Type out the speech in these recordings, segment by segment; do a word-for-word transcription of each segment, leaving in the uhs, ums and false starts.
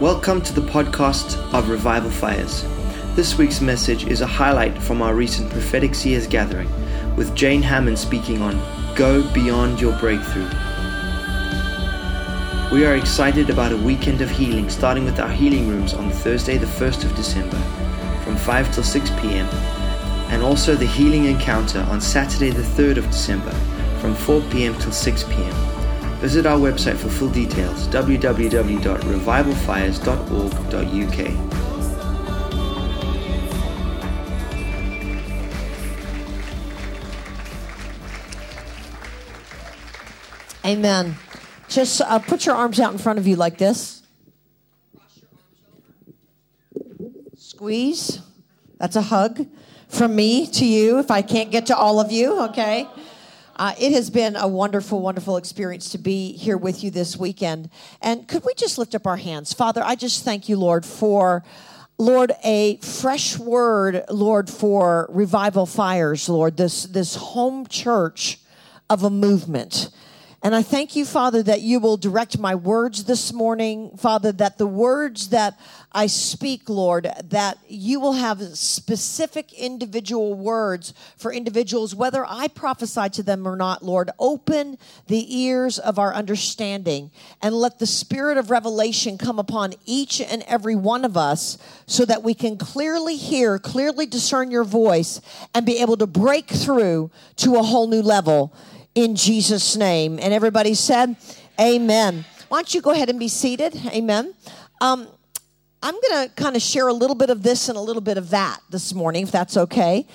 Welcome to the podcast of Revival Fires. This week's message is a highlight from our recent Prophetic Seers gathering, with Jane Hammond speaking on Go Beyond Your Breakthrough. We are excited about a weekend of healing, starting with our healing rooms on Thursday the first of December from five till six p.m. and also the healing encounter on Saturday the third of December from four p.m. till six p.m. Visit our website for full details, w w w dot revival fires dot org dot u k. Amen. Just uh, put your arms out in front of you like this. Squeeze. That's a hug from me to you if I can't get to all of you, okay? Uh, it has been a wonderful, wonderful experience to be here with you this weekend. And could we just lift up our hands? Father, I just thank you, Lord, for... Lord, a fresh word, Lord, for Revival Fires, Lord, this, this home church of a movement. And I thank you, Father, that you will direct my words this morning, Father, that the words that I speak, Lord, that you will have specific individual words for individuals, whether I prophesy to them or not, Lord. Open the ears of our understanding and let the spirit of revelation come upon each and every one of us so that we can clearly hear, clearly discern your voice and be able to break through to a whole new level. In Jesus' name. And everybody said, amen. Why don't you go ahead and be seated? Amen. Um, I'm going to kind of share a little bit of this and a little bit of that this morning, if that's okay.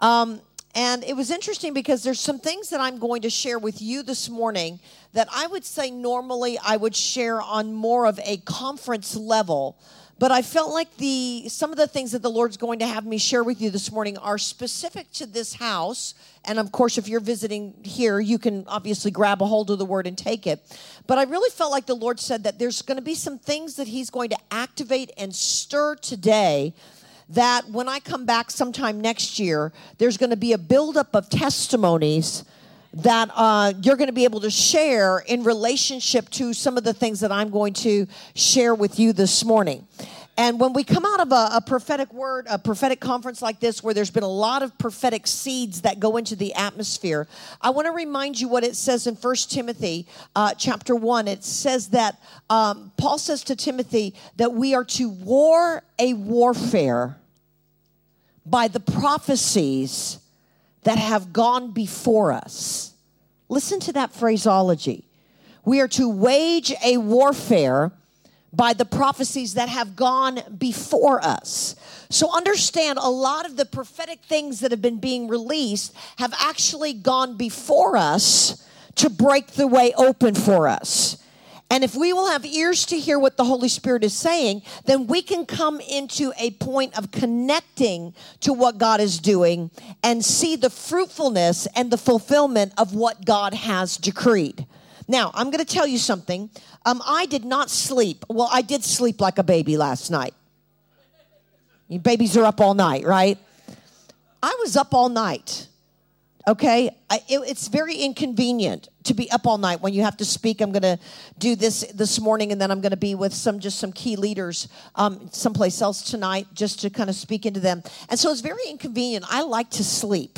Um, and it was interesting because there's some things that I'm going to share with you this morning that I would say normally I would share on more of a conference level. But I felt like the some of the things that the Lord's going to have me share with you this morning are specific to this house. And, of course, if you're visiting here, you can obviously grab a hold of the word and take it. But I really felt like the Lord said that there's going to be some things that he's going to activate and stir today that when I come back sometime next year, there's going to be a buildup of testimonies that uh, you're going to be able to share in relationship to some of the things that I'm going to share with you this morning. And when we come out of a, a prophetic word, a prophetic conference like this, where there's been a lot of prophetic seeds that go into the atmosphere, I want to remind you what it says in First Timothy uh, chapter one. It says that um, Paul says to Timothy that we are to war a warfare by the prophecies that have gone before us. Listen to that phraseology. We are to wage a warfare by the prophecies that have gone before us. So understand, a lot of the prophetic things that have been being released have actually gone before us to break the way open for us. And if we will have ears to hear what the Holy Spirit is saying, then we can come into a point of connecting to what God is doing and see the fruitfulness and the fulfillment of what God has decreed. Now, I'm going to tell you something. Um, I did not sleep. Well, I did sleep like a baby last night. You babies are up all night, right? I was up all night. Okay, I, it, it's very inconvenient to be up all night when you have to speak. I'm going to do this this morning, and then I'm going to be with some just some key leaders um, someplace else tonight just to kind of speak into them. And so it's very inconvenient. I like to sleep.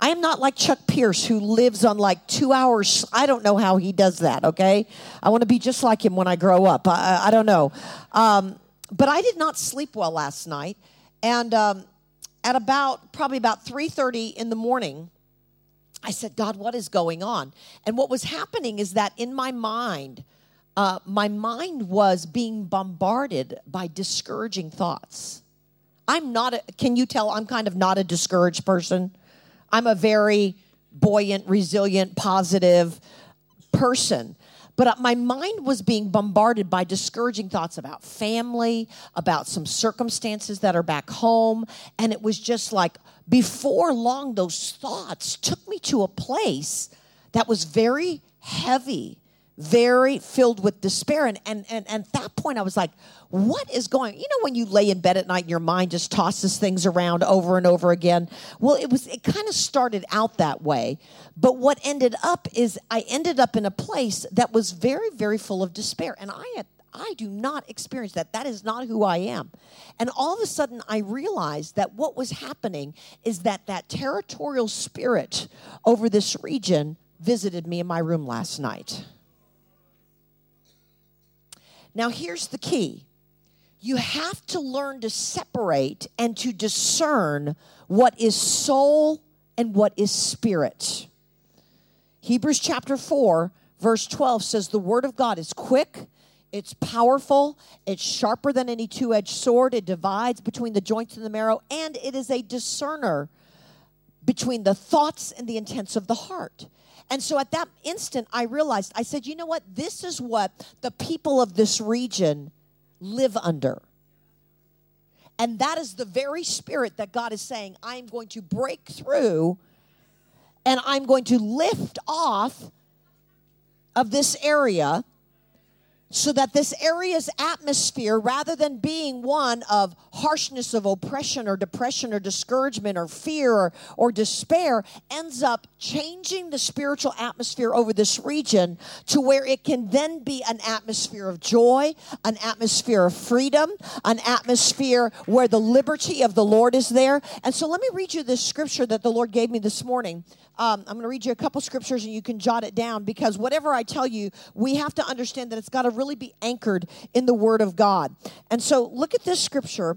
I am not like Chuck Pierce, who lives on like two hours. I don't know how he does that, okay? I want to be just like him when I grow up. I, I, I don't know. Um, but I did not sleep well last night, and... Um, At about, probably about three thirty in the morning, I said, God, what is going on? And what was happening is that in my mind, uh, my mind was being bombarded by discouraging thoughts. I'm not, a, can you tell I'm kind of not a discouraged person? I'm a very buoyant, resilient, positive person. But my mind was being bombarded by discouraging thoughts about family, about some circumstances that are back home. And it was just like, before long, those thoughts took me to a place that was very heavy, very filled with despair. And, and, and, and at that point, I was like, what is going on? You know, when you lay in bed at night and your mind just tosses things around over and over again? Well, it was, it kind of started out that way. But what ended up is I ended up in a place that was very, very full of despair. And I had, I do not experience that. That is not who I am. And all of a sudden, I realized that what was happening is that that territorial spirit over this region visited me in my room last night. Now, here's the key. You have to learn to separate and to discern what is soul and what is spirit. Hebrews chapter four, verse twelve says, the word of God is quick, it's powerful, it's sharper than any two-edged sword, it divides between the joints and the marrow, and it is a discerner between the thoughts and the intents of the heart. And so at that instant, I realized, I said, you know what? This is what the people of this region live under. And that is the very spirit that God is saying, I'm going to break through and I'm going to lift off of this area so that this area's atmosphere, rather than being one of harshness of oppression or depression or discouragement or fear or, or despair, ends up changing the spiritual atmosphere over this region to where it can then be an atmosphere of joy, an atmosphere of freedom, an atmosphere where the liberty of the Lord is there. And so let me read you this scripture that the Lord gave me this morning. Um, I'm going to read you a couple scriptures and you can jot it down, because whatever I tell you, we have to understand that it's got to really be anchored in the Word of God. And so look at this scripture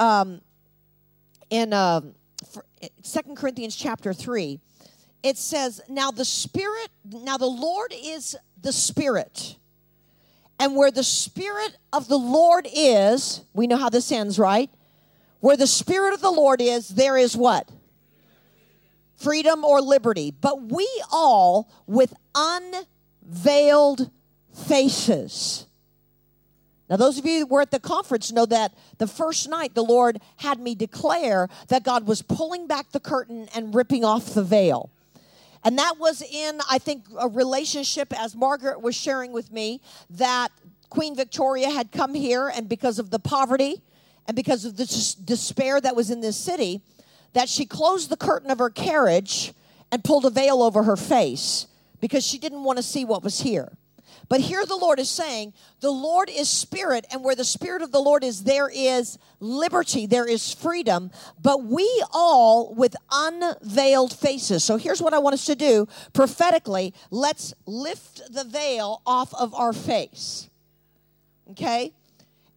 um, in uh, Second Corinthians chapter three. It says, now the Spirit, now the Lord is the Spirit. And where the Spirit of the Lord is, we know how this ends, right? Where the Spirit of the Lord is, there is what? Freedom or liberty. But we all, with unveiled faces. Now, those of you who were at the conference know that the first night the Lord had me declare that God was pulling back the curtain and ripping off the veil. And that was in, I think, a relationship, as Margaret was sharing with me, that Queen Victoria had come here, and because of the poverty and because of the despair that was in this city, that she closed the curtain of her carriage and pulled a veil over her face because she didn't want to see what was here. But here the Lord is saying, the Lord is spirit, and where the Spirit of the Lord is, there is liberty, there is freedom, but we all with unveiled faces. So here's what I want us to do prophetically. Let's lift the veil off of our face, okay?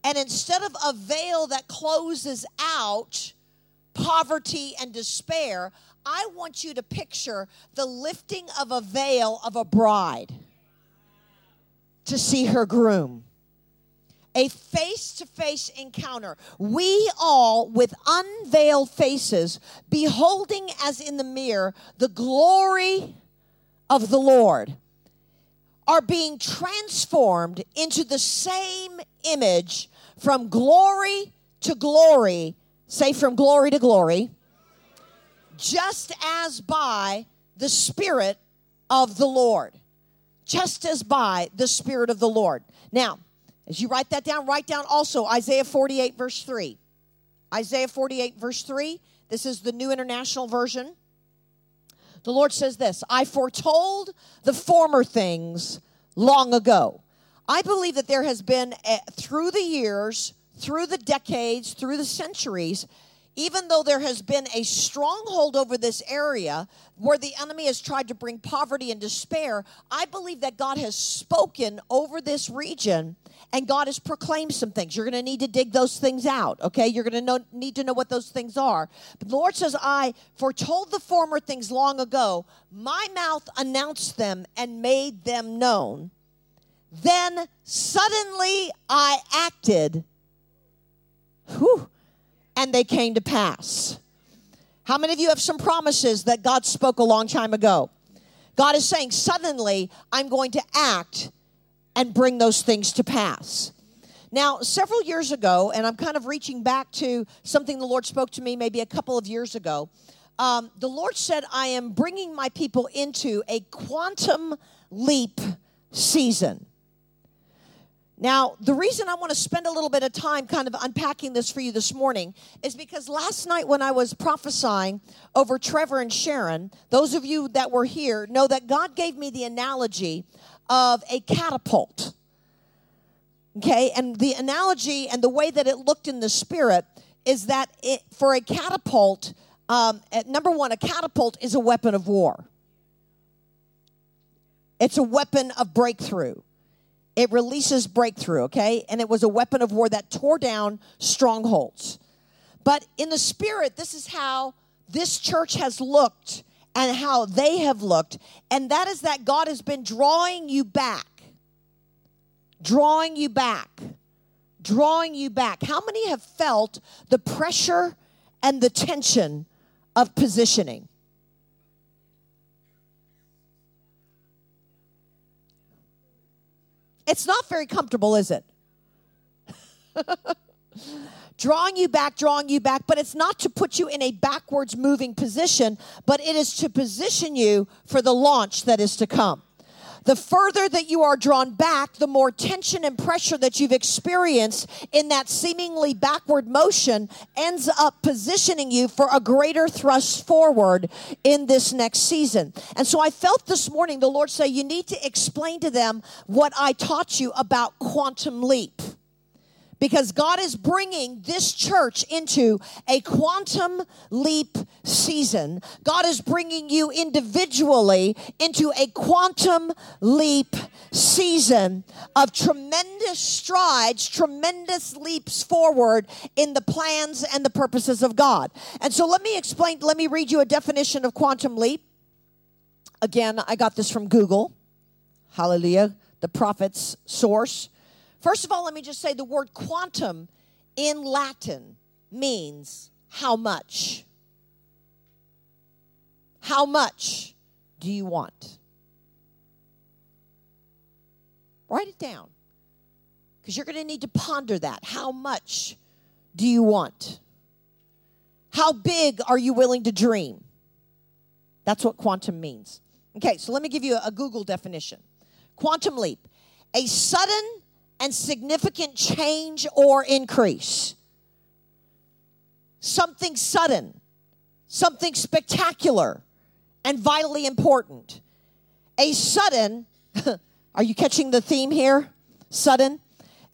And instead of a veil that closes out poverty and despair, I want you to picture the lifting of a veil of a bride to see her groom. A face-to-face encounter. We all, with unveiled faces, beholding as in the mirror the glory of the Lord, are being transformed into the same image from glory to glory. Say, from glory to glory, just as by the Spirit of the Lord. Just as by the Spirit of the Lord. Now, as you write that down, write down also Isaiah forty-eight, verse three. Isaiah forty-eight, verse three. This is the New International Version. The Lord says this, I foretold the former things long ago. I believe that there has been, a, through the years, through the decades, through the centuries, even though there has been a stronghold over this area where the enemy has tried to bring poverty and despair, I believe that God has spoken over this region and God has proclaimed some things. You're going to need to dig those things out, okay? You're going to know, need to know what those things are. But the Lord says, I foretold the former things long ago. My mouth announced them and made them known. Then suddenly I acted. Whew. And they came to pass. How many of you have some promises that God spoke a long time ago? God is saying, suddenly, I'm going to act and bring those things to pass. Now, several years ago, and I'm kind of reaching back to something the Lord spoke to me maybe a couple of years ago, um, the Lord said, I am bringing my people into a quantum leap season. Now, the reason I want to spend a little bit of time kind of unpacking this for you this morning is because last night when I was prophesying over Trevor and Sharon, those of you that were here know that God gave me the analogy of a catapult. Okay, and the analogy and the way that it looked in the spirit is that it, for a catapult, um, at number one, a catapult is a weapon of war. It's a weapon of breakthrough. It releases breakthrough, okay? And it was a weapon of war that tore down strongholds. But in the spirit, this is how this church has looked and how they have looked. And that is that God has been drawing you back. Drawing you back, drawing you back. How many have felt the pressure and the tension of positioning? It's not very comfortable, is it? Drawing you back, drawing you back, but it's not to put you in a backwards moving position, but it is to position you for the launch that is to come. The further that you are drawn back, the more tension and pressure that you've experienced in that seemingly backward motion ends up positioning you for a greater thrust forward in this next season. And so I felt this morning the Lord say, you need to explain to them what I taught you about quantum leap. Because God is bringing this church into a quantum leap season. God is bringing you individually into a quantum leap season of tremendous strides, tremendous leaps forward in the plans and the purposes of God. And so let me explain, let me read you a definition of quantum leap. Again, I got this from Google. Hallelujah, the prophet's source. First of all, let me just say the word quantum in Latin means how much. How much do you want? Write it down because you're going to need to ponder that. How much do you want? How big are you willing to dream? That's what quantum means. Okay, so let me give you a Google definition. Quantum leap, a sudden and significant change or increase. Something sudden, something spectacular, and vitally important. A sudden, are you catching the theme here? Sudden.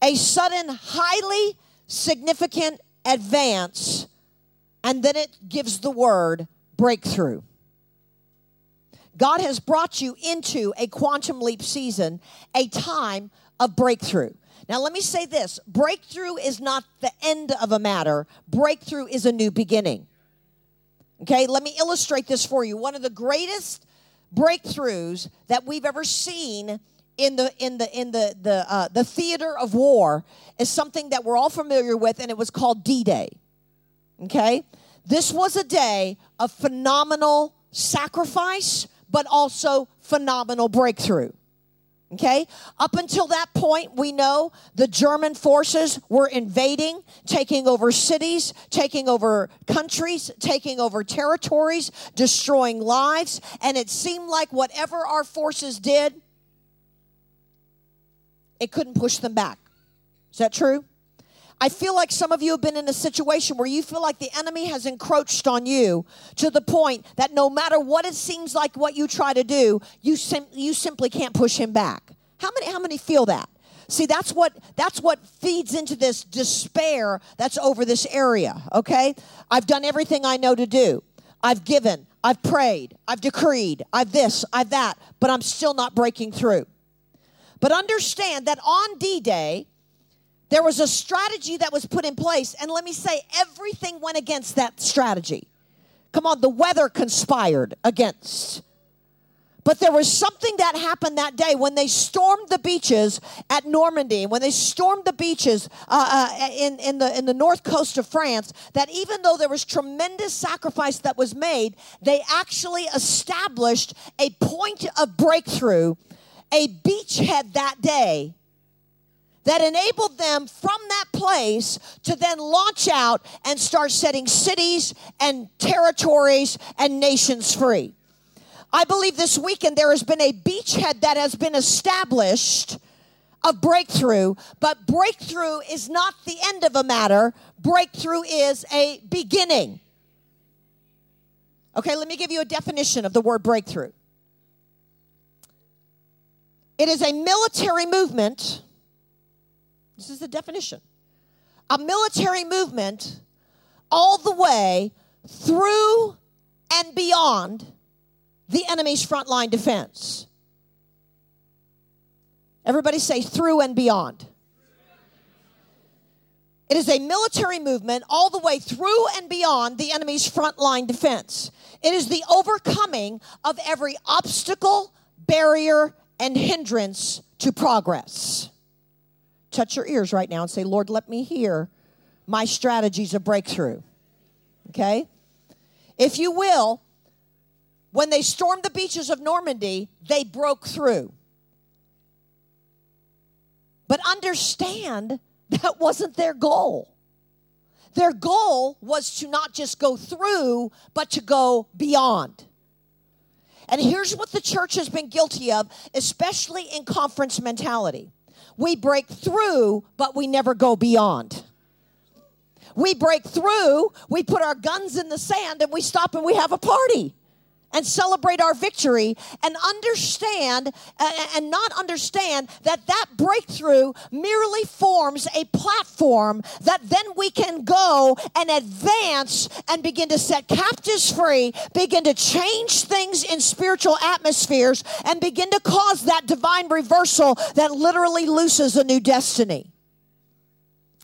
A sudden, highly significant advance, and then it gives the word breakthrough. God has brought you into a quantum leap season, a time of breakthrough. Now let me say this, breakthrough is not the end of a matter. Breakthrough is a new beginning. Okay, let me illustrate this for you. One of the greatest breakthroughs that we've ever seen in the in the in the the uh, the theater of war is something that we're all familiar with, and it was called D-Day. Okay? This was a day of phenomenal sacrifice, but also phenomenal breakthrough. Okay, up until that point, we know the German forces were invading, taking over cities, taking over countries, taking over territories, destroying lives. And it seemed like whatever our forces did, it couldn't push them back. Is that true? I feel like some of you have been in a situation where you feel like the enemy has encroached on you to the point that no matter what it seems like what you try to do, you sim- you simply can't push him back. How many how many feel that? See, that's what that's what feeds into this despair that's over this area, okay? I've done everything I know to do. I've given, I've prayed, I've decreed, I've this, I've that, but I'm still not breaking through. But understand that on D-Day, there was a strategy that was put in place, and let me say, everything went against that strategy. Come on, the weather conspired against. But there was something that happened that day when they stormed the beaches at Normandy, when they stormed the beaches uh, uh, in, in, the, in the north coast of France, that even though there was tremendous sacrifice that was made, they actually established a point of breakthrough, a beachhead that day, that enabled them from that place to then launch out and start setting cities and territories and nations free. I believe this weekend there has been a beachhead that has been established of breakthrough, but breakthrough is not the end of a matter. Breakthrough is a beginning. Okay, let me give you a definition of the word breakthrough. It is a military movement. This is the definition. A military movement all the way through and beyond the enemy's frontline defense. Everybody say through and beyond. It is a military movement all the way through and beyond the enemy's frontline defense. It is the overcoming of every obstacle, barrier, and hindrance to progress. Touch your ears right now and say, Lord, let me hear my strategies of breakthrough. Okay? If you will, when they stormed the beaches of Normandy, they broke through. But understand that wasn't their goal. Their goal was to not just go through, but to go beyond. And here's what the church has been guilty of, especially in conference mentality. We break through, but we never go beyond. We break through, we put our guns in the sand, and we stop and we have a party and celebrate our victory, and understand uh, and not understand that that breakthrough merely forms a platform that then we can go and advance and begin to set captives free, begin to change things in spiritual atmospheres, and begin to cause that divine reversal that literally looses a new destiny.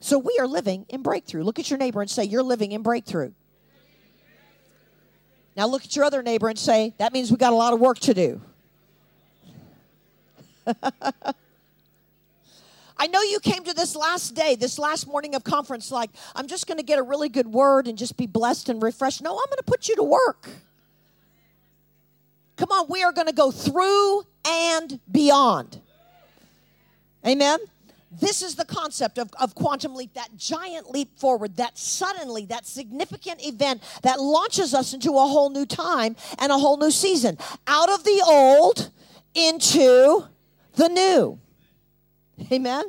So we are living in breakthrough. Look at your neighbor and say, you're living in breakthrough. Now look at your other neighbor and say, that means we got a lot of work to do. I know you came to this last day, this last morning of conference, like, I'm just going to get a really good word and just be blessed and refreshed. No, I'm going to put you to work. Come on, we are going to go through and beyond. Amen? This is the concept of, of quantum leap, that giant leap forward, that suddenly, that significant event that launches us into a whole new time and a whole new season. Out of the old into the new. Amen?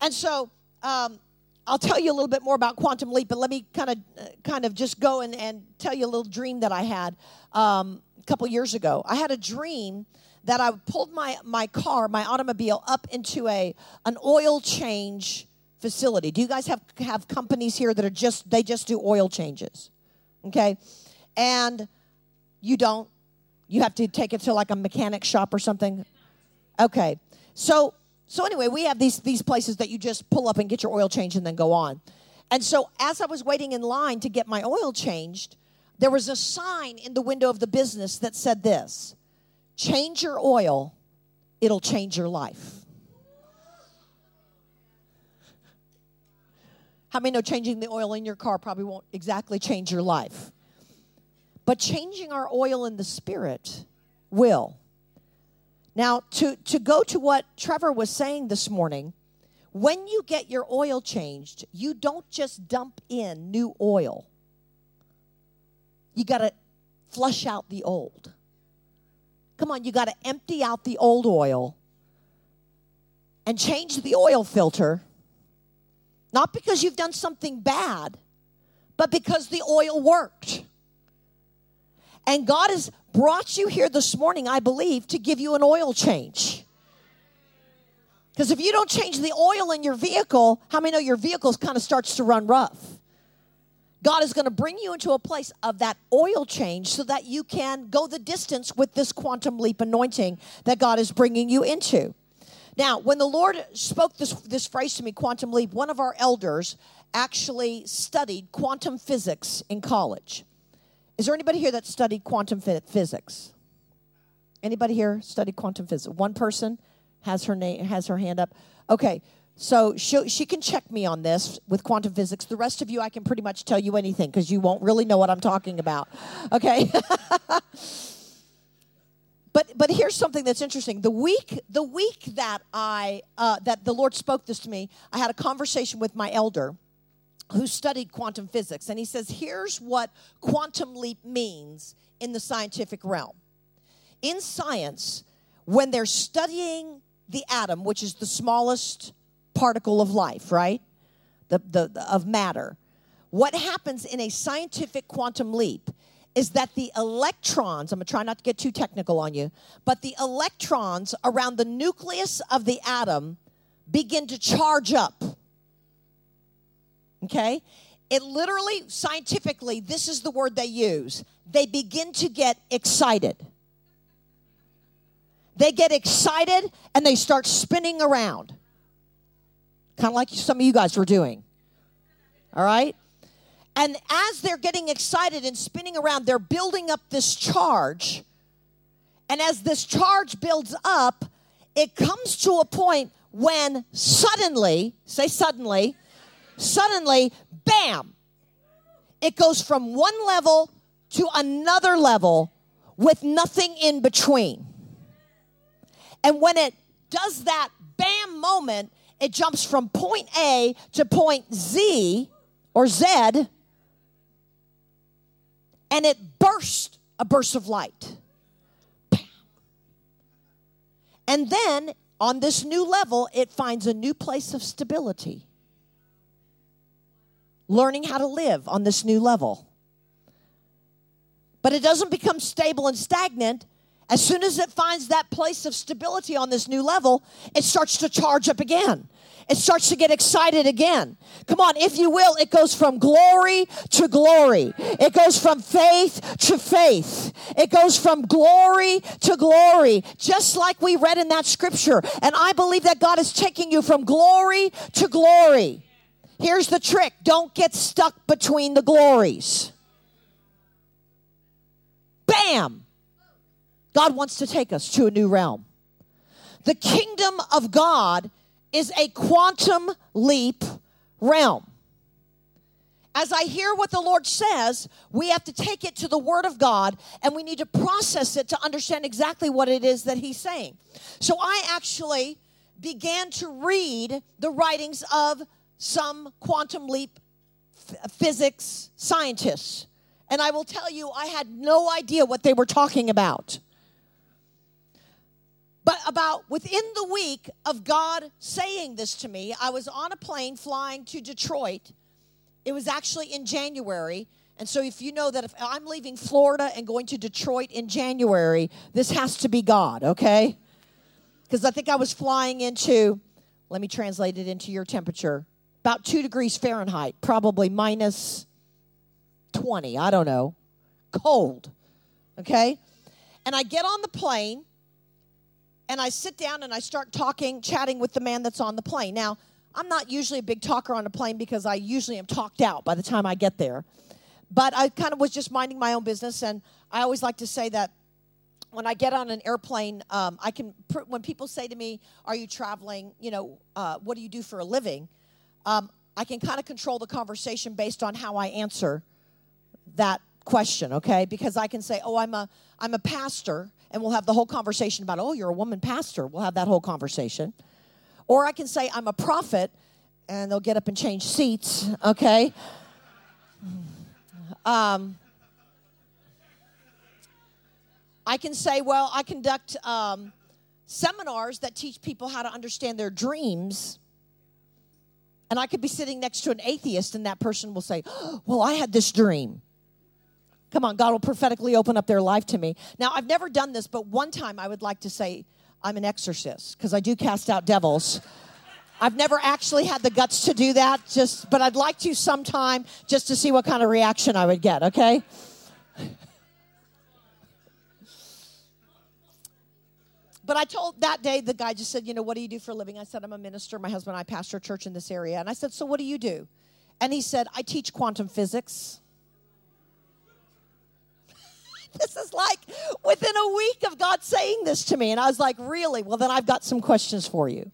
And so um, I'll tell you a little bit more about quantum leap, but let me kind of uh, kind of just go and, and tell you a little dream that I had um, a couple years ago. I had a dream that I pulled my, my car, my automobile, up into a an oil change facility. Do you guys have, have companies here that are just, they just do oil changes? Okay? And you don't. You have to take it to like a mechanic shop or something? Okay. So so anyway, we have these these places that you just pull up and get your oil change and then go on. And so as I was waiting in line to get my oil changed, there was a sign in the window of the business that said this: change your oil, it'll change your life. How many know changing the oil in your car probably won't exactly change your life? But changing our oil in the spirit will. Now, to, to go to what Trevor was saying this morning, when you get your oil changed, you don't just dump in new oil. You got to flush out the old. Come on, you got to empty out the old oil and change the oil filter, not because you've done something bad, but because the oil worked. And God has brought you here this morning, I believe, to give you an oil change. Because if you don't change the oil in your vehicle, how many know your vehicle kind of starts to run rough? God is going to bring you into a place of that oil change so that you can go the distance with this quantum leap anointing that God is bringing you into. Now, when the Lord spoke this, this phrase to me, quantum leap, one of our elders actually studied quantum physics in college. Is there anybody here that studied quantum physics? Anybody here studied quantum physics? One person has her name, has her hand up. Okay. So she, she can check me on this with quantum physics. The rest of you, I can pretty much tell you anything because you won't really know what I'm talking about. Okay? but but here's something that's interesting. The week the week that I uh, that the Lord spoke this to me, I had a conversation with my elder who studied quantum physics, and he says, "Here's what quantum leap means in the scientific realm. In science, when they're studying the atom, which is the smallest particle of life, right? The, the, the of matter. What happens in a scientific quantum leap is that the electrons, I'm going to try not to get too technical on you, but the electrons around the nucleus of the atom begin to charge up. Okay? It literally, scientifically, this is the word they use. They begin to get excited. They get excited and they start spinning around. Kind of like some of you guys were doing. All right? And as they're getting excited and spinning around, they're building up this charge. And as this charge builds up, it comes to a point when suddenly, say suddenly, suddenly, bam, it goes from one level to another level with nothing in between. And when it does that bam moment, it jumps from point A to point Z or Z, and it bursts a burst of light. Bam. And then on this new level, it finds a new place of stability. Learning how to live on this new level. But it doesn't become stable and stagnant. As soon as it finds that place of stability on this new level, it starts to charge up again. It starts to get excited again. Come on, if you will, it goes from glory to glory. It goes from faith to faith. It goes from glory to glory, just like we read in that scripture. And I believe that God is taking you from glory to glory. Here's the trick. Don't get stuck between the glories. Bam! God wants to take us to a new realm. The kingdom of God is a quantum leap realm. As I hear what the Lord says, we have to take it to the Word of God, and we need to process it to understand exactly what it is that He's saying. So I actually began to read the writings of some quantum leap f- physics scientists. And I will tell you, I had no idea what they were talking about. But about within the week of God saying this to me, I was on a plane flying to Detroit. It was actually in January. And so if you know that if I'm leaving Florida and going to Detroit in January, this has to be God, okay? Because I think I was flying into, let me translate it into your temperature, about two degrees Fahrenheit, probably minus twenty, I don't know, cold, okay? And I get on the plane, and I sit down, and I start talking, chatting with the man that's on the plane. Now, I'm not usually a big talker on a plane because I usually am talked out by the time I get there. But I kind of was just minding my own business, and I always like to say that when I get on an airplane, um, I can. Pr- when people say to me, are you traveling, you know, uh, what do you do for a living, um, I can kind of control the conversation based on how I answer that question, okay? Because I can say, oh, I'm a I'm a pastor, and we'll have the whole conversation about, oh, you're a woman pastor. We'll have that whole conversation. Or I can say, I'm a prophet, and they'll get up and change seats, okay? Um, I can say, well, I conduct um, seminars that teach people how to understand their dreams. And I could be sitting next to an atheist, and that person will say, oh, well, I had this dream. Come on, God will prophetically open up their life to me. Now, I've never done this, but one time I would like to say I'm an exorcist because I do cast out devils. I've never actually had the guts to do that, just, but I'd like to sometime just to see what kind of reaction I would get, okay? But I told that day, the guy just said, you know, what do you do for a living? I said, I'm a minister. My husband and I pastor a church in this area. And I said, so what do you do? And he said, I teach quantum physics. This is like within a week of God saying this to me. And I was like, really? Well, then I've got some questions for you.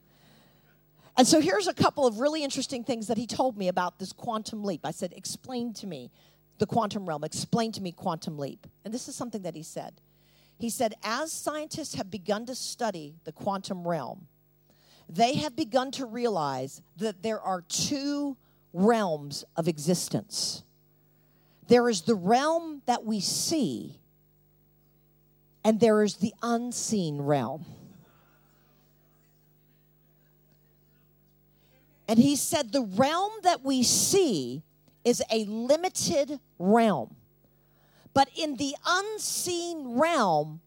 And so here's a couple of really interesting things that he told me about this quantum leap. I said, explain to me the quantum realm. Explain to me quantum leap. And this is something that he said. He said, as scientists have begun to study the quantum realm, they have begun to realize that there are two realms of existence. There is the realm that we see, and there is the unseen realm. And he said, the realm that we see is a limited realm. But in the unseen realm,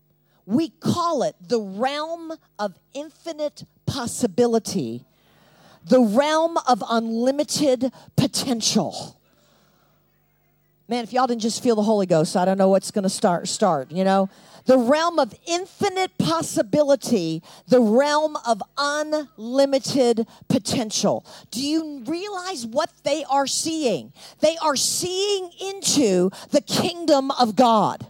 we call it the realm of infinite possibility the realm of unlimited potential. Man, if y'all didn't just feel the Holy Ghost, I don't know what's going to start, start, you know. The realm of infinite possibility, the realm of unlimited potential. Do you realize what they are seeing? They are seeing into the kingdom of God.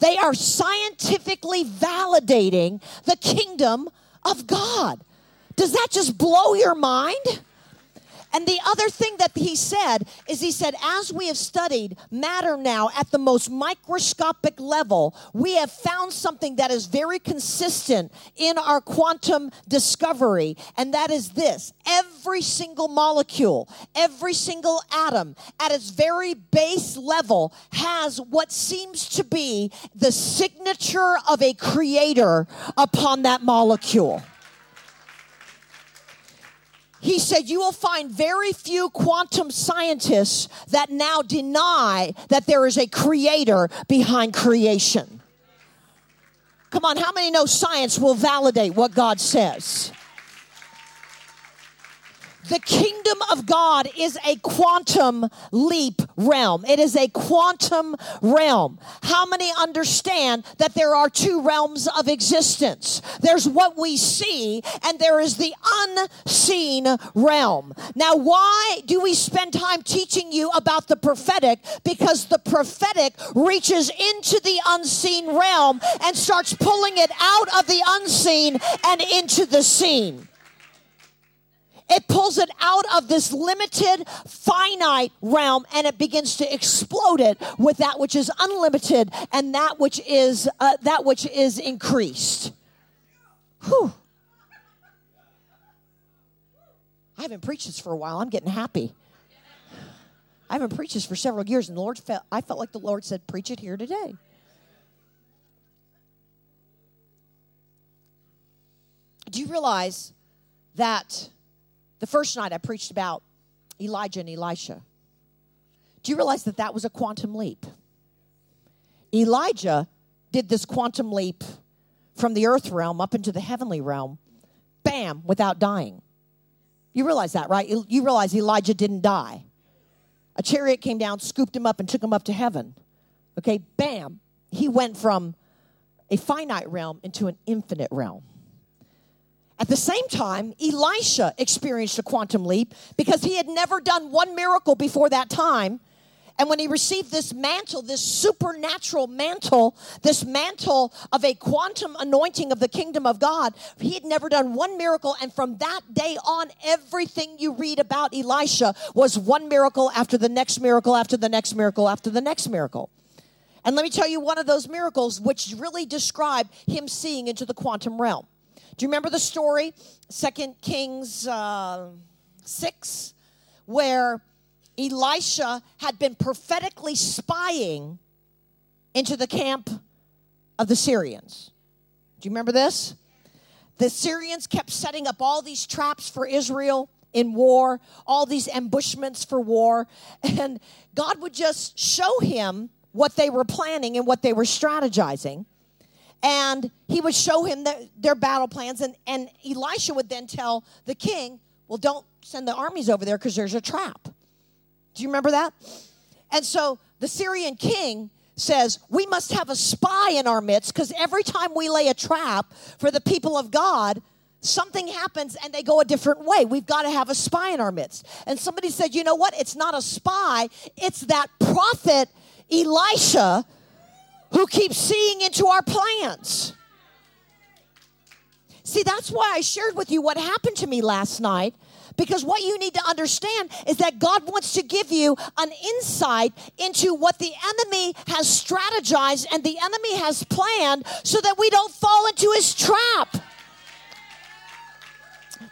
They are scientifically validating the kingdom of God. Does that just blow your mind? And the other thing that he said is he said, as we have studied matter now at the most microscopic level, we have found something that is very consistent in our quantum discovery, and that is this. Every single molecule, every single atom at its very base level has what seems to be the signature of a creator upon that molecule. He said, you will find very few quantum scientists that now deny that there is a creator behind creation. Come on, how many know science will validate what God says? The kingdom of God is a quantum leap realm. It is a quantum realm. How many understand that there are two realms of existence? There's what we see, and there is the unseen realm. Now, why do we spend time teaching you about the prophetic? Because the prophetic reaches into the unseen realm and starts pulling it out of the unseen and into the seen. It pulls it out of this limited, finite realm, and it begins to explode it with that which is unlimited and that which is uh, that which is increased. Whew. I haven't preached this for a while. I'm getting happy. I haven't preached this for several years, and the Lord felt, I felt like the Lord said, preach it here today. Do you realize that the first night I preached about Elijah and Elisha? Do you realize that that was a quantum leap? Elijah did this quantum leap from the earth realm up into the heavenly realm, bam, without dying. You realize that, right? You realize Elijah didn't die. A chariot came down, scooped him up, and took him up to heaven. Okay, bam. He went from a finite realm into an infinite realm. At the same time, Elisha experienced a quantum leap because he had never done one miracle before that time. And when he received this mantle, this supernatural mantle, this mantle of a quantum anointing of the kingdom of God, he had never done one miracle. And from that day on, everything you read about Elisha was one miracle after the next miracle, after the next miracle, after the next miracle. And let me tell you one of those miracles which really described him seeing into the quantum realm. Do you remember the story, Second Kings uh, six, where Elisha had been prophetically spying into the camp of the Syrians? Do you remember this? The Syrians kept setting up all these traps for Israel in war, all these ambushments for war, and God would just show him what they were planning and what they were strategizing. And he would show him the, their battle plans. And, and Elisha would then tell the king, well, don't send the armies over there because there's a trap. Do you remember that? And so the Syrian king says, we must have a spy in our midst because every time we lay a trap for the people of God, something happens and they go a different way. We've got to have a spy in our midst. And somebody said, you know what? It's not a spy. It's that prophet Elisha who keeps seeing into our plans. See, that's why I shared with you what happened to me last night, because what you need to understand is that God wants to give you an insight into what the enemy has strategized and the enemy has planned so that we don't fall into his trap.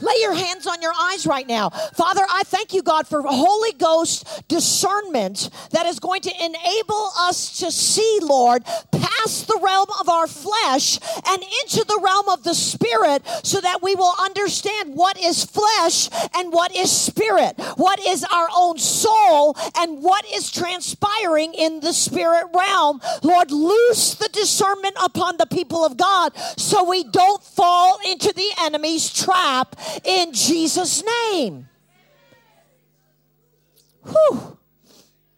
Lay your hands on your eyes right now. Father, I thank you, God, for Holy Ghost discernment that is going to enable us to see, Lord, past past the realm of our flesh and into the realm of the spirit so that we will understand what is flesh and what is spirit, what is our own soul and what is transpiring in the spirit realm. Lord, loose the discernment upon the people of God so we don't fall into the enemy's trap in Jesus' name. Whew.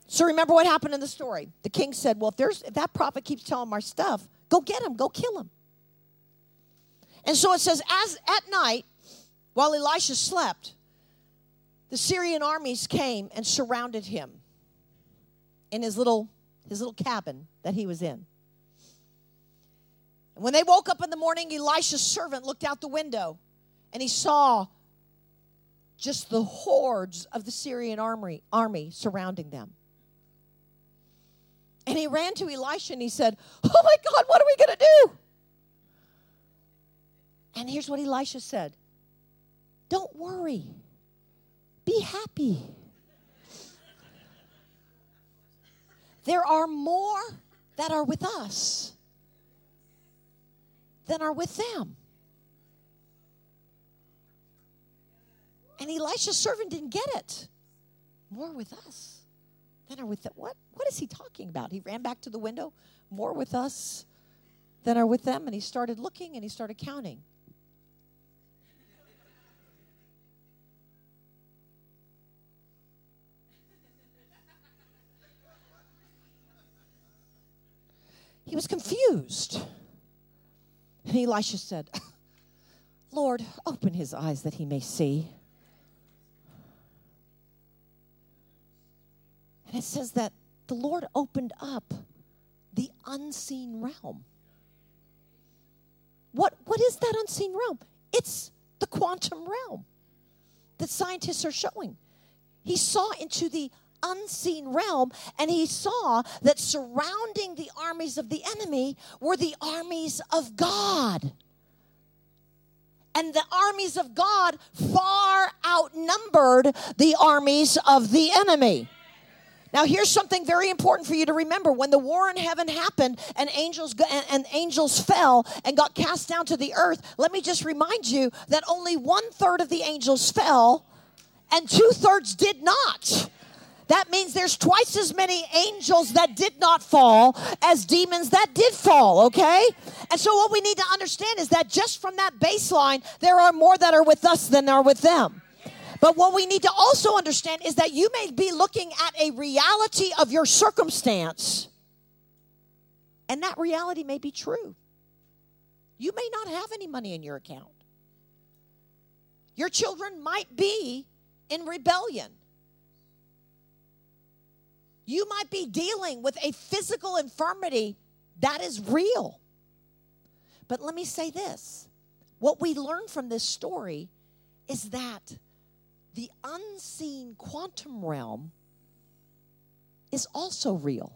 So remember what happened in the story. The king said, well, if there's if that prophet keeps telling our stuff, go get him, go kill him. And so it says, as at night, while Elisha slept, the Syrian armies came and surrounded him in his little, his little cabin that he was in. And when they woke up in the morning, Elisha's servant looked out the window and he saw just the hordes of the Syrian army, army surrounding them. And he ran to Elisha and he said, oh my God, what are we going to do? And here's what Elisha said. Don't worry. Be happy. There are more that are with us than are with them. And Elisha's servant didn't get it. More with us than are with them. What, what is he talking about? He ran back to the window. More with us than are with them. And he started looking and he started counting. He was confused. And Elisha said, Lord, open his eyes that he may see. And it says that the Lord opened up the unseen realm. What, what is that unseen realm? It's the quantum realm that scientists are showing. He saw into the unseen realm, and he saw that surrounding the armies of the enemy were the armies of God. And the armies of God far outnumbered the armies of the enemy. Now, here's something very important for you to remember. When the war in heaven happened and angels and angels fell and got cast down to the earth, let me just remind you that only one-third of the angels fell and two-thirds did not. That means there's twice as many angels that did not fall as demons that did fall, okay? And so what we need to understand is that just from that baseline, there are more that are with us than are with them. But what we need to also understand is that you may be looking at a reality of your circumstance, and that reality may be true. You may not have any money in your account. Your children might be in rebellion. You might be dealing with a physical infirmity that is real. But let me say this. What we learn from this story is that the unseen quantum realm is also real.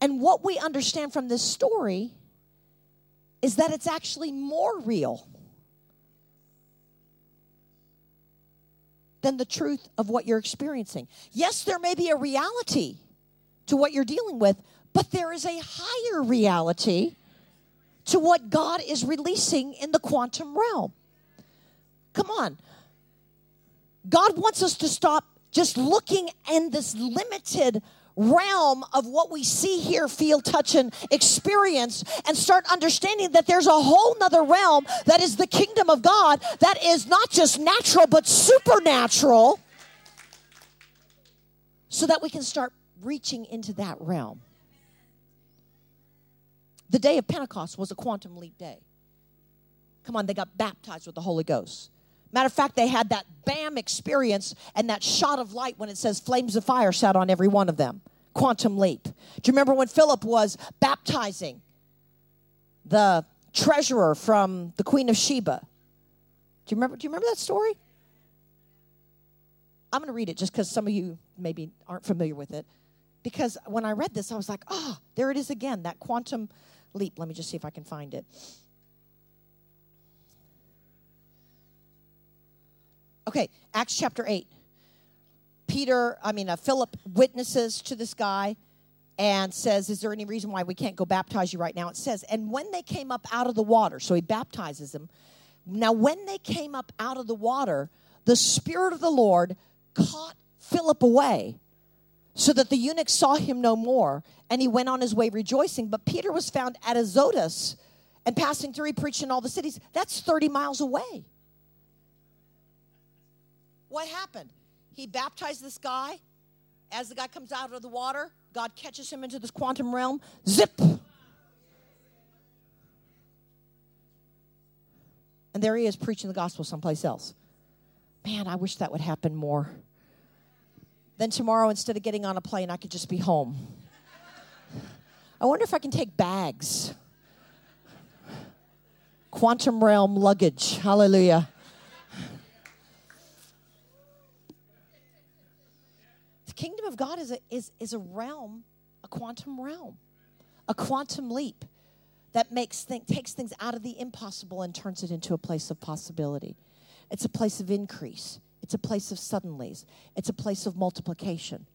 And what we understand from this story is that it's actually more real than the truth of what you're experiencing. Yes, there may be a reality to what you're dealing with, but there is a higher reality to what God is releasing in the quantum realm. Come on. God wants us to stop just looking in this limited realm of what we see, hear, feel, touch, and experience, and start understanding that there's a whole nother realm that is the kingdom of God that is not just natural but supernatural, so that we can start reaching into that realm. The day of Pentecost was a quantum leap day. Come on, they got baptized with the Holy Ghost. Matter of fact, they had that bam experience and that shot of light when it says flames of fire sat on every one of them. Quantum leap. Do you remember when Philip was baptizing the treasurer from the Queen of Sheba? Do you remember, do you remember that story? I'm going to read it just because some of you maybe aren't familiar with it. Because when I read this, I was like, oh, there it is again, that quantum leap. Let me just see if I can find it. Okay, Acts chapter eight. Peter, I mean, uh, Philip witnesses to this guy, and says, is there any reason why we can't go baptize you right now? It says, and when they came up out of the water, so he baptizes them. Now, when they came up out of the water, the Spirit of the Lord caught Philip away so that the eunuch saw him no more, and he went on his way rejoicing. But Peter was found at Azotus, and passing through, he preached in all the cities. That's thirty miles away. What happened? He baptized this guy. As the guy comes out of the water, God catches him into this quantum realm. Zip! And there he is preaching the gospel someplace else. Man, I wish that would happen more. Then tomorrow, instead of getting on a plane, I could just be home. I wonder if I can take bags. Quantum realm luggage. Hallelujah. The kingdom of God is a, is, is a realm, a quantum realm, a quantum leap that makes think, takes things out of the impossible and turns it into a place of possibility. It's a place of increase. It's a place of suddenlies. It's a place of multiplication.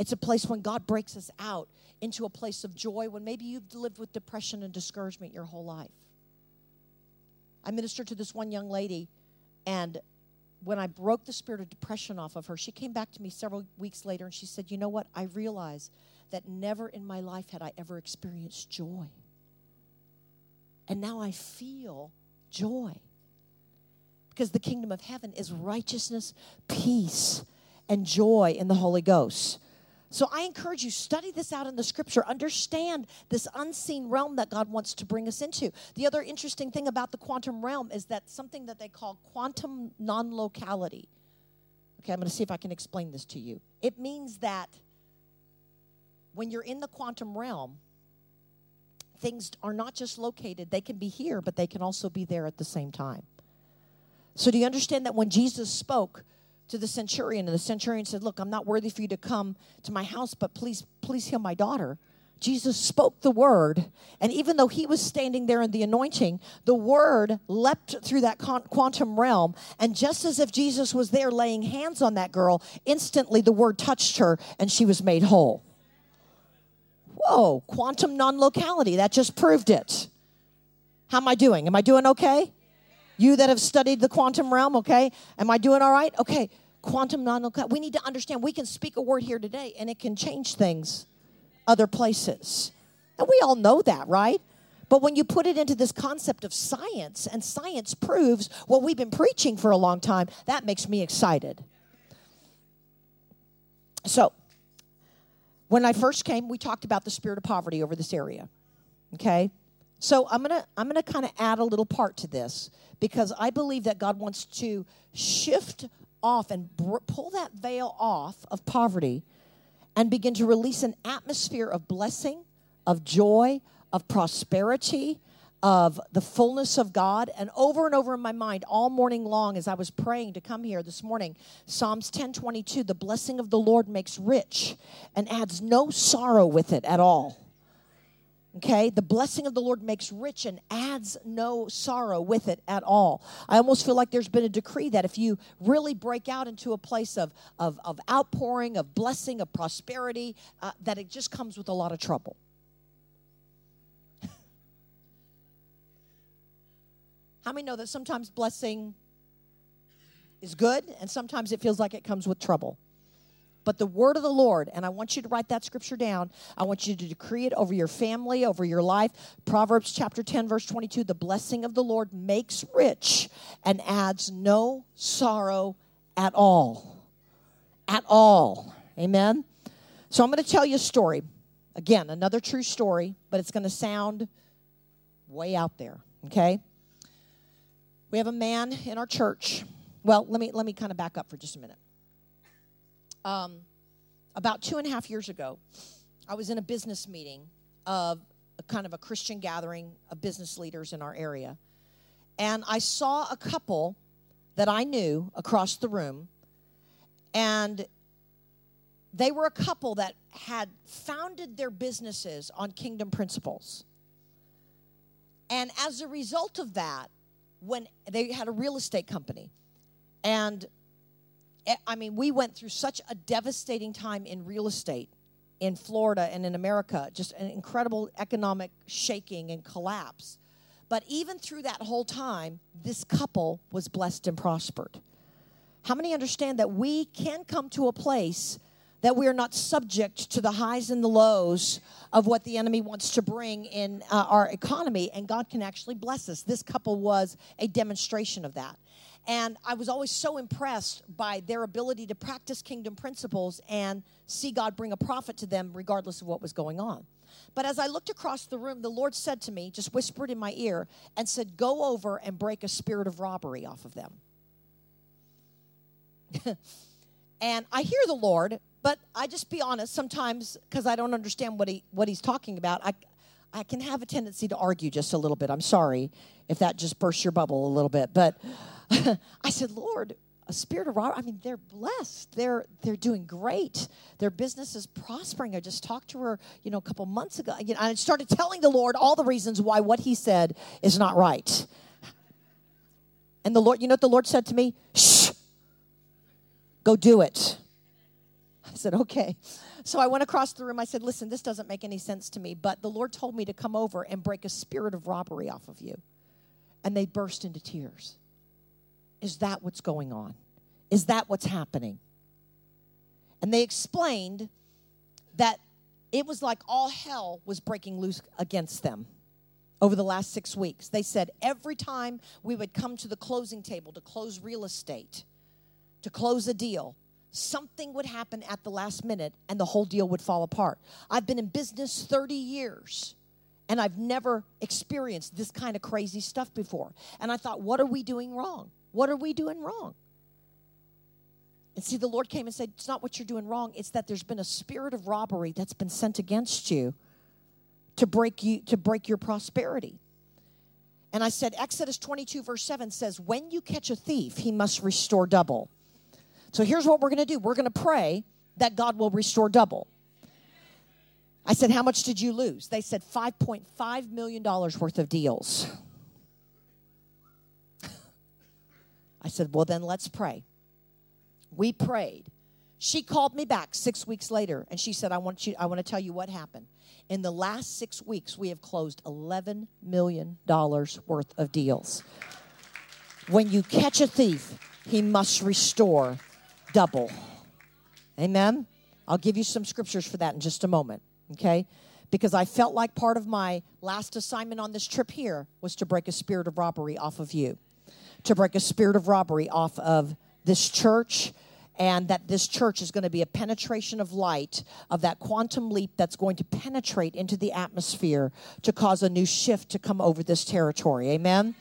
It's a place when God breaks us out into a place of joy when maybe you've lived with depression and discouragement your whole life. I ministered to this one young lady, and when I broke the spirit of depression off of her, she came back to me several weeks later, and she said, you know what? I realized that never in my life had I ever experienced joy. And now I feel joy because the kingdom of heaven is righteousness, peace, and joy in the Holy Ghost. So I encourage you, study this out in the Scripture. Understand this unseen realm that God wants to bring us into. The other interesting thing about the quantum realm is that something that they call quantum non-locality. Okay, I'm going to see if I can explain this to you. It means that when you're in the quantum realm, things are not just located. They can be here, but they can also be there at the same time. So do you understand that when Jesus spoke to the centurion, and the centurion said, look, I'm not worthy for you to come to my house, but please, please heal my daughter. Jesus spoke the word, and even though he was standing there in the anointing, the word leapt through that quantum realm, and just as if Jesus was there laying hands on that girl, instantly the word touched her, and she was made whole. Whoa, quantum non-locality, that just proved it. How am I doing? Am I doing okay? You that have studied the quantum realm, okay? Am I doing all right? Okay, quantum non-local. We need to understand we can speak a word here today and it can change things other places. And we all know that, right? But when you put it into this concept of science, and science proves what we've been preaching for a long time, that makes me excited. So, when I first came, we talked about the spirit of poverty over this area, okay? So I'm going to I'm going to kind of add a little part to this because I believe that God wants to shift off and br- pull that veil off of poverty and begin to release an atmosphere of blessing, of joy, of prosperity, of the fullness of God. And over and over in my mind all morning long as I was praying to come here this morning, Psalms ten twenty-two, the blessing of the Lord makes rich and adds no sorrow with it at all. Okay, the blessing of the Lord makes rich and adds no sorrow with it at all. I almost feel like there's been a decree that if you really break out into a place of of, of outpouring, of blessing, of prosperity, uh, that it just comes with a lot of trouble. How many know that sometimes blessing is good and sometimes it feels like it comes with trouble? But the word of the Lord, and I want you to write that scripture down. I want you to decree it over your family, over your life. Proverbs chapter ten, verse twenty-two, the blessing of the Lord makes rich and adds no sorrow at all. At all. Amen? So I'm going to tell you a story. Again, another true story, but it's going to sound way out there, okay? We have a man in our church. Well, let me let me kind of back up for just a minute. Um, about two and a half years ago, I was in a business meeting of a kind of a Christian gathering of business leaders in our area. And I saw a couple that I knew across the room. And they were a couple that had founded their businesses on kingdom principles. And as a result of that, when they had a real estate company and I mean, we went through such a devastating time in real estate in Florida and in America, just an incredible economic shaking and collapse. But even through that whole time, this couple was blessed and prospered. How many understand that we can come to a place that we are not subject to the highs and the lows of what the enemy wants to bring in uh, our economy, and God can actually bless us? This couple was a demonstration of that. And I was always so impressed by their ability to practice kingdom principles and see God bring a profit to them regardless of what was going on. But as I looked across the room, the Lord said to me, just whispered in my ear, and said, go over and break a spirit of robbery off of them. And I hear the Lord, but I just be honest, sometimes, because I don't understand what he what he's talking about, I I can have a tendency to argue just a little bit. I'm sorry if that just bursts your bubble a little bit. But I said, Lord, a spirit of robbery. I mean, they're blessed. They're they're doing great. Their business is prospering. I just talked to her, you know, a couple months ago. You know, and I started telling the Lord all the reasons why what he said is not right. And the Lord, you know what the Lord said to me? Shh. Go do it. I said, okay. So I went across the room. I said, listen, this doesn't make any sense to me, but the Lord told me to come over and break a spirit of robbery off of you. And they burst into tears. Is that what's going on? Is that what's happening? And they explained that it was like all hell was breaking loose against them over the last six weeks. They said every time we would come to the closing table to close real estate, to close a deal, something would happen at the last minute and the whole deal would fall apart. I've been in business thirty years. And I've never experienced this kind of crazy stuff before. And I thought, what are we doing wrong? What are we doing wrong? And see, the Lord came and said, it's not what you're doing wrong. It's that there's been a spirit of robbery that's been sent against you to break you, to break your prosperity. And I said, Exodus twenty-two, verse seven says, when you catch a thief, he must restore double. So here's what we're going to do. We're going to pray that God will restore double. I said, how much did you lose? They said five point five million dollars worth of deals. I said, well, then let's pray. We prayed. She called me back six weeks later, and she said, I want you, I want to tell you what happened. In the last six weeks, we have closed eleven million dollars worth of deals. When you catch a thief, he must restore double. Amen? I'll give you some scriptures for that in just a moment. Okay, because I felt like part of my last assignment on this trip here was to break a spirit of robbery off of you, to break a spirit of robbery off of this church, and that this church is going to be a penetration of light, of that quantum leap that's going to penetrate into the atmosphere to cause a new shift to come over this territory. Amen.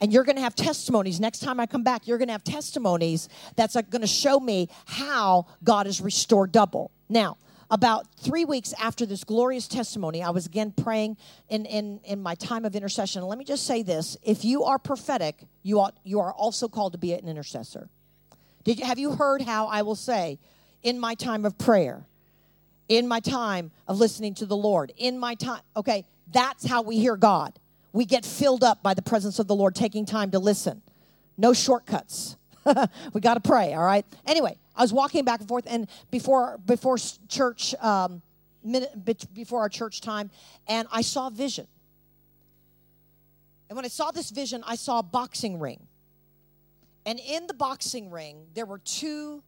And you're going to have testimonies. Next time I come back, you're going to have testimonies that's going to show me how God has restored double. Now, about three weeks after this glorious testimony, I was again praying in, in, in my time of intercession. Let me just say this. If you are prophetic, you ought, you are also called to be an intercessor. Did you, have you heard how I will say, in my time of prayer, in my time of listening to the Lord, in my time, okay, that's how we hear God. We get filled up by the presence of the Lord, taking time to listen. No shortcuts. We got to pray, all right? Anyway, I was walking back and forth, and before before church, um, minute, before our church time, and I saw a vision. And when I saw this vision, I saw a boxing ring. And in the boxing ring, there were two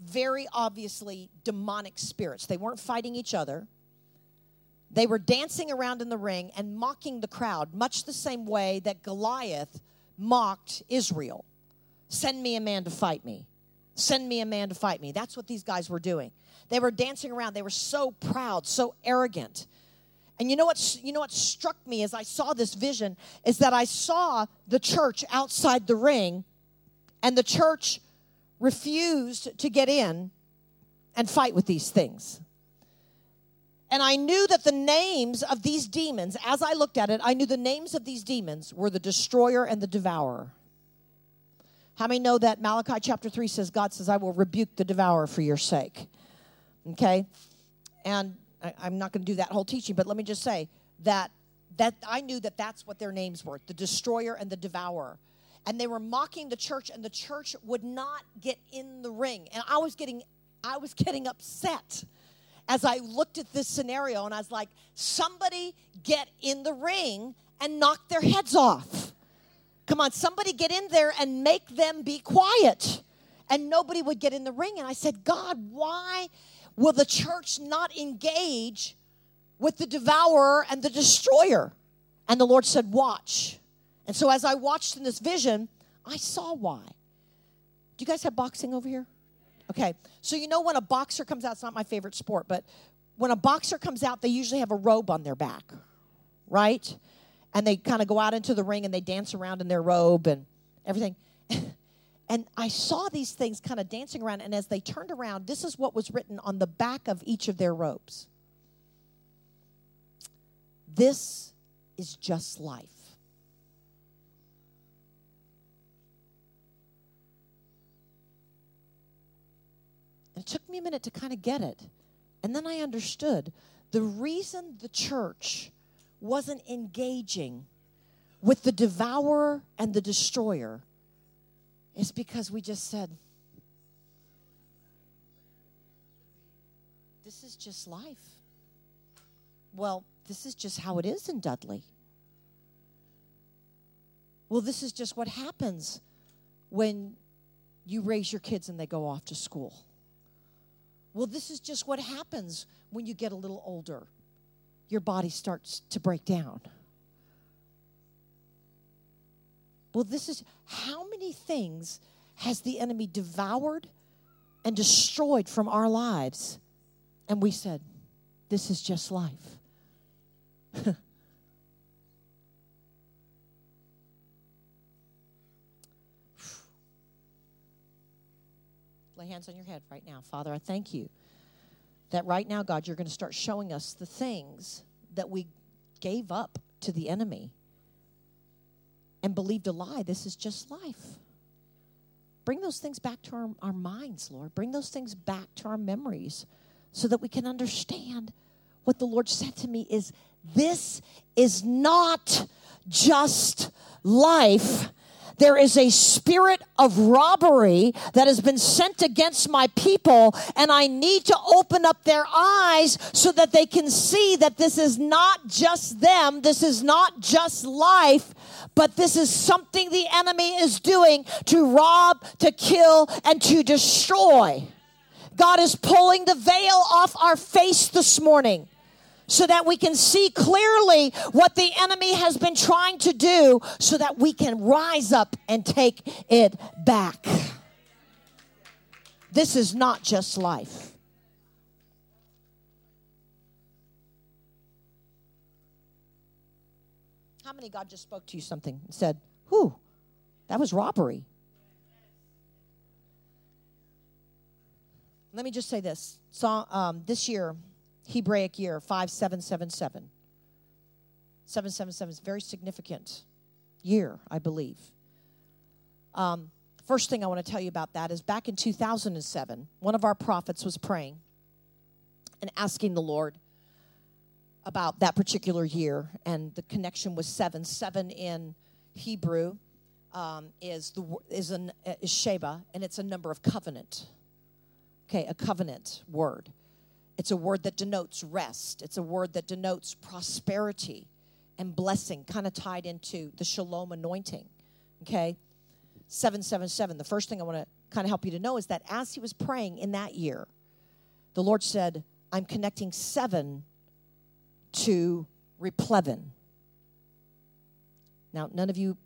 very obviously demonic spirits. They weren't fighting each other. They were dancing around in the ring and mocking the crowd, much the same way that Goliath mocked Israel. Send me a man to fight me. Send me a man to fight me. That's what these guys were doing. They were dancing around. They were so proud, so arrogant. And you know what, you know what struck me as I saw this vision is that I saw the church outside the ring, and the church refused to get in and fight with these things. And I knew that the names of these demons, as I looked at it, I knew the names of these demons were the destroyer and the devourer. How many know that Malachi chapter three says, God says, I will rebuke the devourer for your sake? Okay? And I, I'm not going to do that whole teaching, but let me just say that that I knew that that's what their names were, the destroyer and the devourer. And they were mocking the church, and the church would not get in the ring. And I was getting, I was getting upset. as I looked at this scenario, and I was like, somebody get in the ring and knock their heads off. Come on, somebody get in there and make them be quiet. And nobody would get in the ring. And I said, God, why will the church not engage with the devourer and the destroyer? And the Lord said, watch. And so as I watched in this vision, I saw why. Do you guys have boxing over here? Okay, so you know when a boxer comes out, it's not my favorite sport, but when a boxer comes out, they usually have a robe on their back, right? And they kind of go out into the ring and they dance around in their robe and everything. And I saw these things kind of dancing around, and as they turned around, this is what was written on the back of each of their robes. This is just life. It took me a minute to kind of get it. And then I understood the reason the church wasn't engaging with the devourer and the destroyer is because we just said, this is just life. Well, this is just how it is in Dudley. Well, this is just what happens when you raise your kids and they go off to school. Well, this is just what happens when you get a little older. Your body starts to break down. Well, this is how many things has the enemy devoured and destroyed from our lives? And we said, this is just life. Lay hands on your head right now. Father, I thank you that right now, God, you're going to start showing us the things that we gave up to the enemy and believed a lie. This is just life. Bring those things back to our, our minds, Lord. Bring those things back to our memories so that we can understand what the Lord said to me is, this is not just life. There is a spirit of robbery that has been sent against my people, and I need to open up their eyes so that they can see that this is not just them, this is not just life, but this is something the enemy is doing to rob, to kill, and to destroy. God is pulling the veil off our face this morning, so that we can see clearly what the enemy has been trying to do so that we can rise up and take it back. This is not just life. How many God just spoke to you something and said, whew, that was robbery? Let me just say this. So, um, this year, Hebraic year, five seven seven seven. seven seven seven is a very significant year, I believe. Um, first thing I want to tell you about that is back in two thousand seven, one of our prophets was praying and asking the Lord about that particular year, and the connection was seven. Seven in Hebrew um, is the is an is Sheba, and it's a number of covenant. Okay, a covenant word. It's a word that denotes rest. It's a word that denotes prosperity and blessing, kind of tied into the shalom anointing, okay? seven seven seven, the first thing I want to kind of help you to know is that as he was praying in that year, the Lord said, I'm connecting seven to replevin. Now, none of you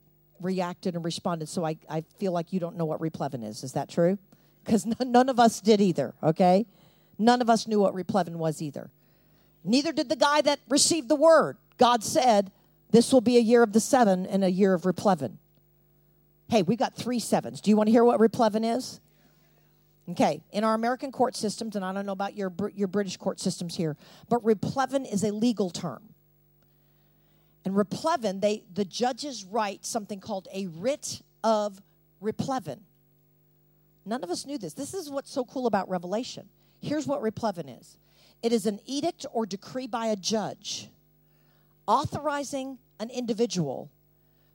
reacted and responded, so I, I feel like you don't know what replevin is. Is that true? Because n- none of us did either, okay? None of us knew what replevin was either. Neither did the guy that received the word. God said, this will be a year of the seven and a year of replevin. Hey, we got three sevens. Do you want to hear what replevin is? Okay, in our American court systems, and I don't know about your, your British court systems here, but replevin is a legal term. And replevin, they the judges write something called a writ of replevin. None of us knew this. This is what's so cool about Revelation. Here's what replevin is. It is an edict or decree by a judge authorizing an individual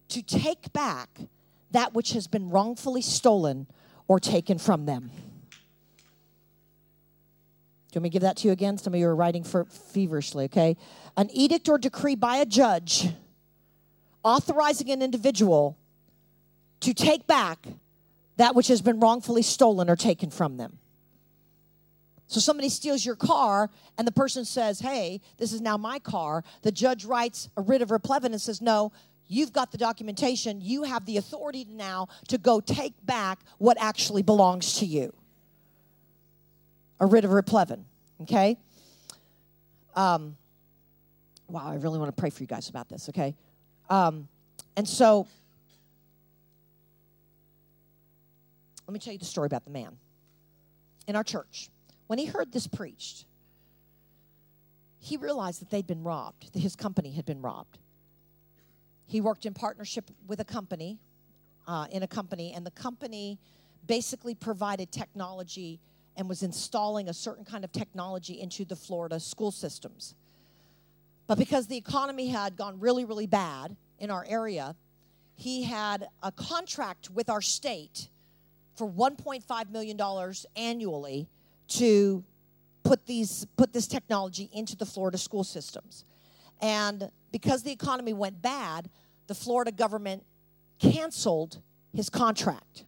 to take back that which has been wrongfully stolen or taken from them. Do you want me to give that to you again? Some of you are writing for feverishly, okay? An edict or decree by a judge authorizing an individual to take back that which has been wrongfully stolen or taken from them. So somebody steals your car, and the person says, hey, this is now my car. The judge writes a writ of replevin and says, no, you've got the documentation. You have the authority now to go take back what actually belongs to you. A writ of replevin, okay? Um, wow, I really want to pray for you guys about this, okay? Um, and so, let me tell you the story about the man in our church. When he heard this preached, he realized that they'd been robbed, that his company had been robbed. He worked in partnership with a company, uh, in a company, and the company basically provided technology and was installing a certain kind of technology into the Florida school systems. But because the economy had gone really, really bad in our area, he had a contract with our state for one point five million dollars annually to put these put this technology into the Florida school systems. And because the economy went bad, the Florida government canceled his contract,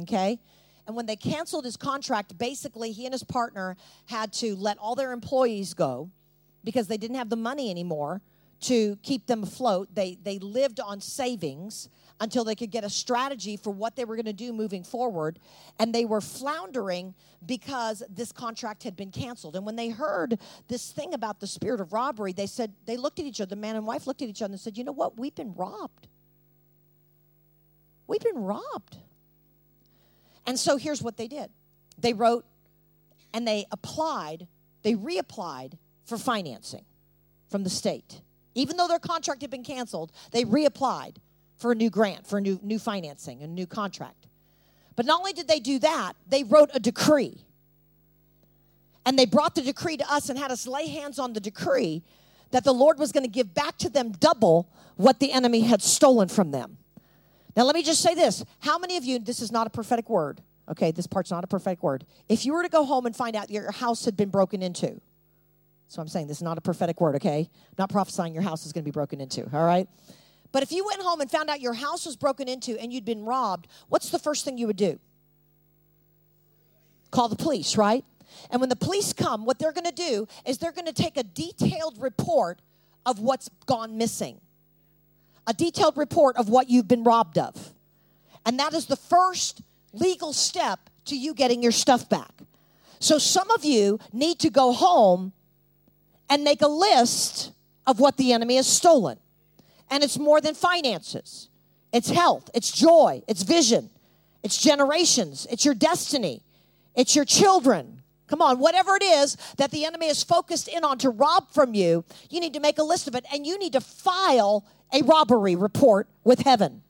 okay? And when they canceled his contract, basically he and his partner had to let all their employees go because they didn't have the money anymore to keep them afloat. They they lived on savings until they could get a strategy for what they were going to do moving forward. And they were floundering because this contract had been canceled. And when they heard this thing about the spirit of robbery, they said, they looked at each other, the man and wife looked at each other and said, you know what? We've been robbed. We've been robbed. And so here's what they did. They wrote and they applied, they reapplied for financing from the state. Even though their contract had been canceled, they reapplied for a new grant, for a new, new financing, a new contract. But not only did they do that, they wrote a decree. And they brought the decree to us and had us lay hands on the decree that the Lord was going to give back to them double what the enemy had stolen from them. Now, let me just say this. How many of you, this is not a prophetic word, okay? This part's not a prophetic word. If you were to go home and find out your house had been broken into, so I'm saying this is not a prophetic word, okay? I'm not prophesying your house is going to be broken into, all right? But if you went home and found out your house was broken into and you'd been robbed, what's the first thing you would do? Call the police, right? And when the police come, what they're going to do is they're going to take a detailed report of what's gone missing. A detailed report of what you've been robbed of. And that is the first legal step to you getting your stuff back. So some of you need to go home and make a list of what the enemy has stolen. And it's more than finances. It's health. It's joy. It's vision. It's generations. It's your destiny. It's your children. Come on, whatever it is that the enemy is focused in on to rob from you, you need to make a list of it, and you need to file a robbery report with heaven.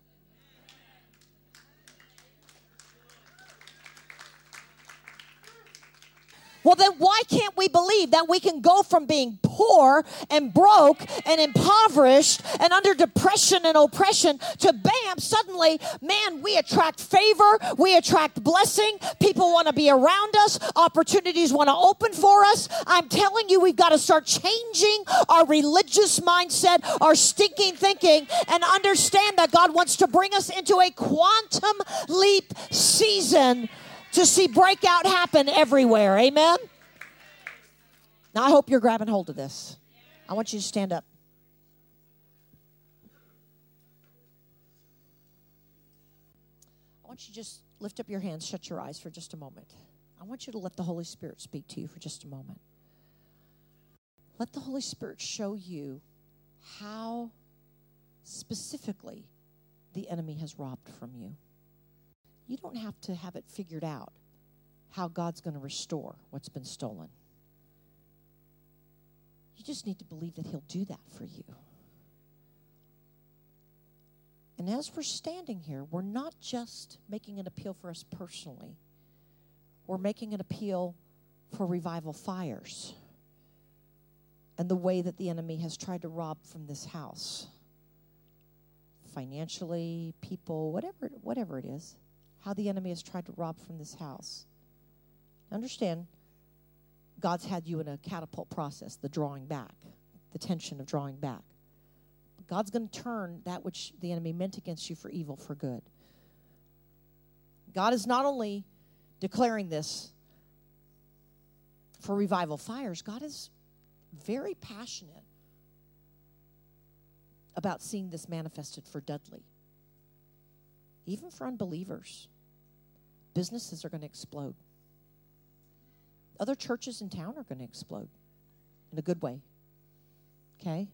Well, then why can't we believe that we can go from being poor and broke and impoverished and under depression and oppression to bam, suddenly, man, we attract favor, we attract blessing, people want to be around us, opportunities want to open for us. I'm telling you, we've got to start changing our religious mindset, our stinking thinking, and understand that God wants to bring us into a quantum leap season to see breakout happen everywhere. Amen? Now, I hope you're grabbing hold of this. I want you to stand up. I want you to just lift up your hands, shut your eyes for just a moment. I want you to let the Holy Spirit speak to you for just a moment. Let the Holy Spirit show you how specifically the enemy has robbed from you. You don't have to have it figured out how God's going to restore what's been stolen. You just need to believe that he'll do that for you. And as we're standing here, we're not just making an appeal for us personally. We're making an appeal for Revival Fires and the way that the enemy has tried to rob from this house. Financially, people, whatever, whatever it is. How the enemy has tried to rob from this house. Understand, God's had you in a catapult process, the drawing back, the tension of drawing back. But God's going to turn that which the enemy meant against you for evil for good. God is not only declaring this for Revival Fires, God is very passionate about seeing this manifested for Dudley. Even for unbelievers, businesses are going to explode. Other churches in town are going to explode in a good way. Okay?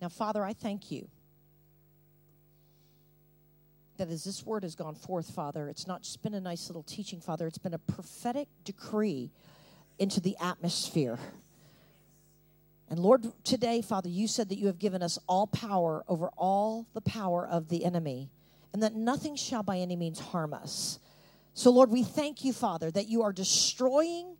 Now, Father, I thank you that as this word has gone forth, Father, it's not just been a nice little teaching, Father. It's been a prophetic decree into the atmosphere. And Lord, today, Father, you said that you have given us all power over all the power of the enemy, and that nothing shall by any means harm us. So, Lord, we thank you, Father, that you are destroying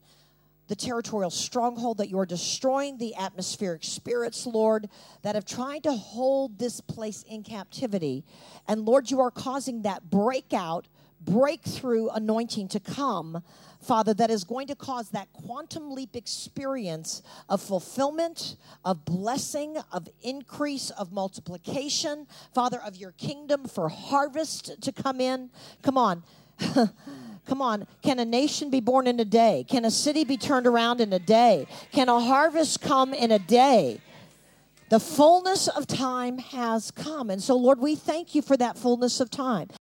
the territorial stronghold, that you are destroying the atmospheric spirits, Lord, that have tried to hold this place in captivity. And, Lord, you are causing that breakout, breakthrough anointing to come, Father, that is going to cause that quantum leap experience of fulfillment, of blessing, of increase, of multiplication, Father, of your kingdom for harvest to come in. Come on. Come on. Can a nation be born in a day? Can a city be turned around in a day? Can a harvest come in a day? The fullness of time has come. And so, Lord, we thank you for that fullness of time.